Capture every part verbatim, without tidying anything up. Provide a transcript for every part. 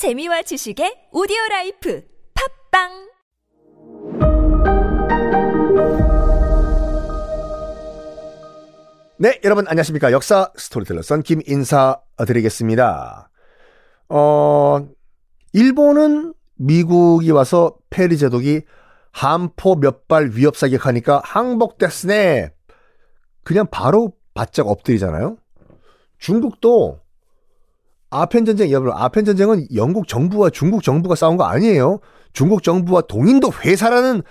재미와 지식의 오디오라이프 팝빵! 네, 여러분 안녕하십니까. 역사 스토리텔러 썬킴 인사드리겠습니다. 어, 일본은 미국이 와서 페리 제독이 한포 몇 발 위협 사격하니까 항복됐으네. 그냥 바로 바짝 엎드리잖아요. 중국도 아편 전쟁, 여러분 아편 전쟁은 영국 정부와 중국 정부가 싸운 거 아니에요. 중국 정부와 동인도 회사라는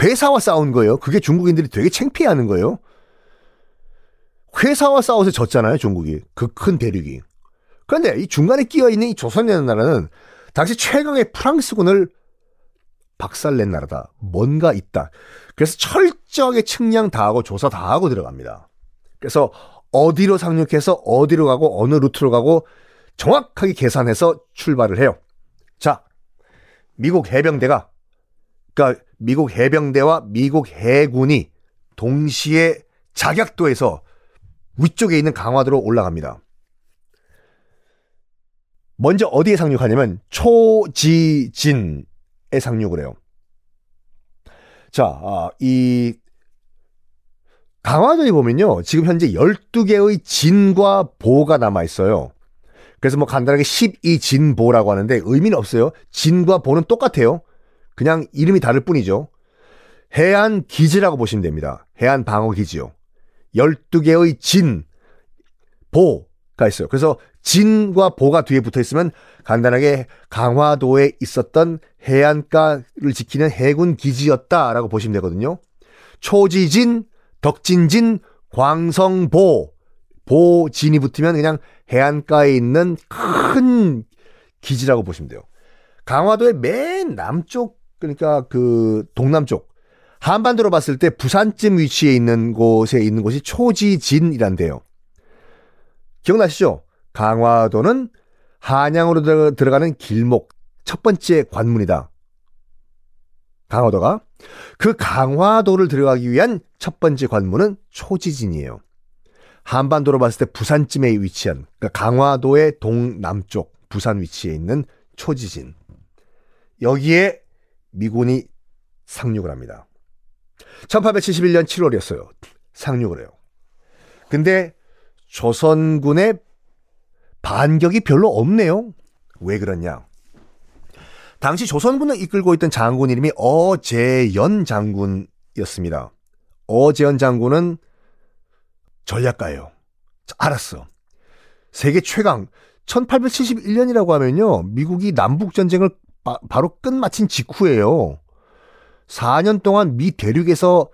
회사와 싸운 거예요. 그게 중국인들이 되게 창피해하는 거예요. 회사와 싸워서 졌잖아요, 중국이. 그 큰 대륙이. 그런데 이 중간에 끼어있는 이 조선이라는 나라는 당시 최강의 프랑스군을 박살낸 나라다. 뭔가 있다. 그래서 철저하게 측량 다 하고 조사 다 하고 들어갑니다. 그래서 어디로 상륙해서 어디로 가고 어느 루트로 가고 정확하게 계산해서 출발을 해요. 자, 미국 해병대가, 그러니까 미국 해병대와 미국 해군이 동시에 자격도에서 위쪽에 있는 강화도로 올라갑니다. 먼저 어디에 상륙하냐면 초지진에 상륙을 해요. 자, 이 강화도에 보면요. 지금 현재 열두 개의 진과 보가 남아있어요. 그래서 뭐 간단하게 십이 진보라고 하는데 의미는 없어요. 진과 보는 똑같아요. 그냥 이름이 다를 뿐이죠. 해안 기지라고 보시면 됩니다. 해안 방어 기지요. 열두 개의 진, 보가 있어요. 그래서 진과 보가 뒤에 붙어있으면 간단하게 강화도에 있었던 해안가를 지키는 해군 기지였다라고 보시면 되거든요. 초지진, 덕진진, 광성보, 보진이 붙으면 그냥 해안가에 있는 큰 기지라고 보시면 돼요. 강화도의 맨 남쪽, 그러니까 그 동남쪽, 한반도로 봤을 때 부산쯤 위치에 있는 곳에 있는 곳이 초지진이란데요. 기억나시죠? 강화도는 한양으로 들어가는 길목 첫 번째 관문이다. 강화도가. 그 강화도를 들어가기 위한 첫 번째 관문은 초지진이에요. 한반도로 봤을 때 부산쯤에 위치한, 그러니까 강화도의 동남쪽 부산 위치에 있는 초지진. 여기에 미군이 상륙을 합니다. 천팔백칠십일 년 칠월이었어요. 상륙을 해요. 근데 조선군의 반격이 별로 없네요. 왜 그러냐? 당시 조선군을 이끌고 있던 장군 이름이 어재연 장군이었습니다. 어재연 장군은 전략가예요. 알았어. 세계 최강. 천팔백칠십일 년이라고 하면요. 미국이 남북전쟁을 바, 바로 끝마친 직후예요. 사 년 동안 미 대륙에서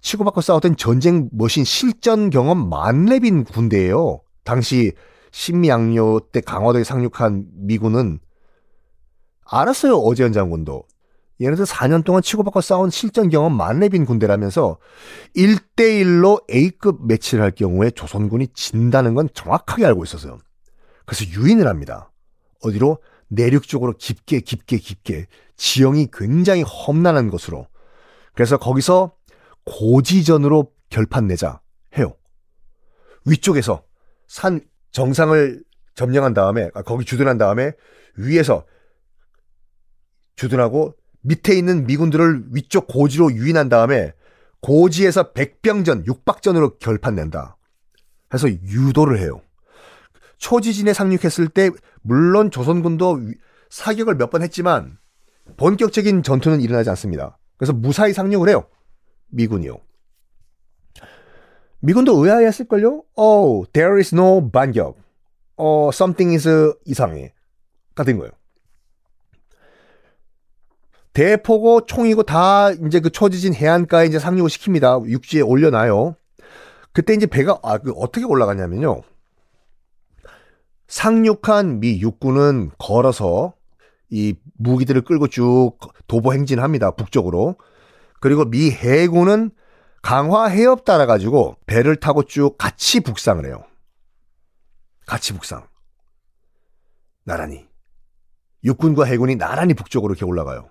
치고받고 싸웠던 전쟁 머신 실전 경험 만렙인 군대예요. 당시 신미양요 때 강화도에 상륙한 미군은 알았어요. 어재연 장군도. 얘네들 사 년 동안 치고받고 싸운 실전 경험 만렙인 군대라면서 일 대 일로 에이급 매치를 할 경우에 조선군이 진다는 건 정확하게 알고 있었어요. 그래서 유인을 합니다. 어디로? 내륙 쪽으로 깊게 깊게 깊게 지형이 굉장히 험난한 것으로. 그래서 거기서 고지전으로 결판 내자 해요. 위쪽에서 산 정상을 점령한 다음에, 거기 주둔한 다음에 위에서 주둔하고 밑에 있는 미군들을 위쪽 고지로 유인한 다음에 고지에서 백병전, 육박전으로 결판 낸다. 해서 유도를 해요. 초지진에 상륙했을 때 물론 조선군도 사격을 몇 번 했지만 본격적인 전투는 일어나지 않습니다. 그래서 무사히 상륙을 해요. 미군이요. 미군도 의아해했을걸요? Oh, there is no 반격. Oh, something is 이상해. 가 된 거예요. 대포고 총이고 다 이제 그 초지진 해안가에 이제 상륙을 시킵니다. 육지에 올려놔요. 그때 이제 배가, 아, 그 어떻게 올라가냐면요. 상륙한 미 육군은 걸어서 이 무기들을 끌고 쭉 도보 행진합니다. 북쪽으로. 그리고 미 해군은 강화 해협 따라가지고 배를 타고 쭉 같이 북상을 해요. 같이 북상. 나란히. 육군과 해군이 나란히 북쪽으로 이렇게 올라가요.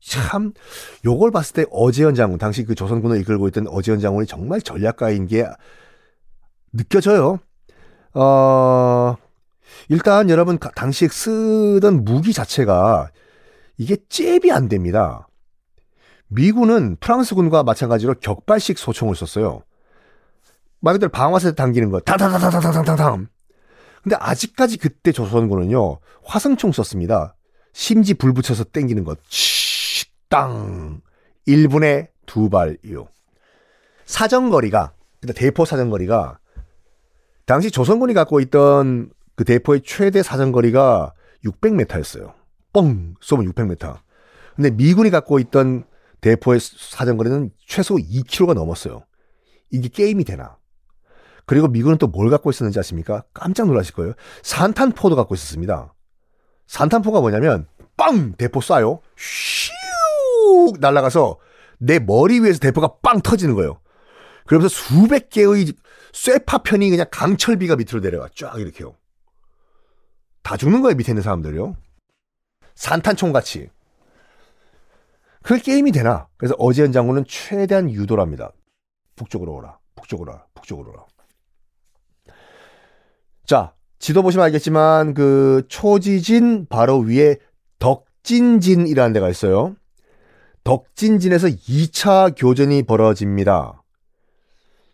참, 요걸 봤을 때 어재연 장군, 당시 그 조선군을 이끌고 있던 어재연 장군이 정말 전략가인 게 느껴져요. 어, 일단 여러분 당시에 쓰던 무기 자체가 이게 잽이 안 됩니다. 미군은 프랑스군과 마찬가지로 격발식 소총을 썼어요. 말 그대로 방아쇠 당기는 거 당당당당당당당. 근데 아직까지 그때 조선군은요 화성총 썼습니다. 심지 불 붙여서 당기는 거 땅. 일 분에 두 발이요. 사정거리가 대포 사정거리가 당시 조선군이 갖고 있던 그 대포의 최대 사정거리가 육백 미터였어요. 뻥 쏘면 육백 미터. 근데 미군이 갖고 있던 대포의 사정거리는 최소 이 킬로미터가 넘었어요. 이게 게임이 되나? 그리고 미군은 또 뭘 갖고 있었는지 아십니까? 깜짝 놀라실 거예요. 산탄포도 갖고 있었습니다. 산탄포가 뭐냐면 빵! 대포 쏴요. 슉! 날아가서 내 머리 위에서 대포가 빵! 터지는 거예요. 그러면서 수백 개의 쇠파편이 그냥 강철비가 밑으로 내려가. 쫙 이렇게요. 다 죽는 거예요. 밑에 있는 사람들이요. 산탄총같이. 그게 게임이 되나? 그래서 어재연 장군은 최대한 유도를 합니다. 북쪽으로 오라. 북쪽으로 오라. 북쪽으로 오라. 자, 지도 보시면 알겠지만 그 초지진 바로 위에 덕진진이라는 데가 있어요. 덕진진에서 이 차 교전이 벌어집니다.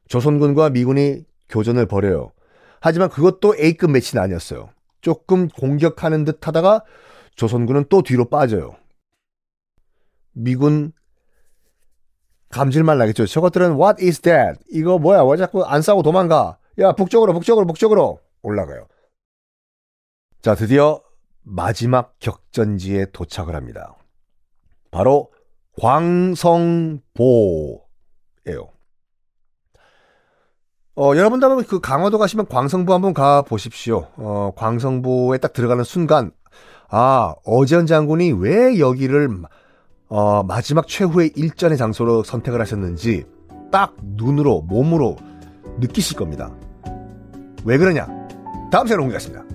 조선군과 미군이 교전을 벌여요. 하지만 그것도 A급 매치는 아니었어요. 조금 공격하는 듯 하다가 조선군은 또 뒤로 빠져요. 미군 감질만 나겠죠. 저것들은 what is that? 이거 뭐야? 왜 자꾸 안 싸고 도망가? 야, 북쪽으로 북쪽으로 북쪽으로 올라가요. 자, 드디어 마지막 격전지에 도착을 합니다. 바로 광성보예요. 어, 여러분도 한번 그 강화도 가시면 광성보 한번 가 보십시오. 어, 광성보에 딱 들어가는 순간, 아, 어재연 장군이 왜 여기를 어, 마지막 최후의 일전의 장소로 선택을 하셨는지 딱 눈으로, 몸으로 느끼실 겁니다. 왜 그러냐? 다음 시간에 공개하겠습니다.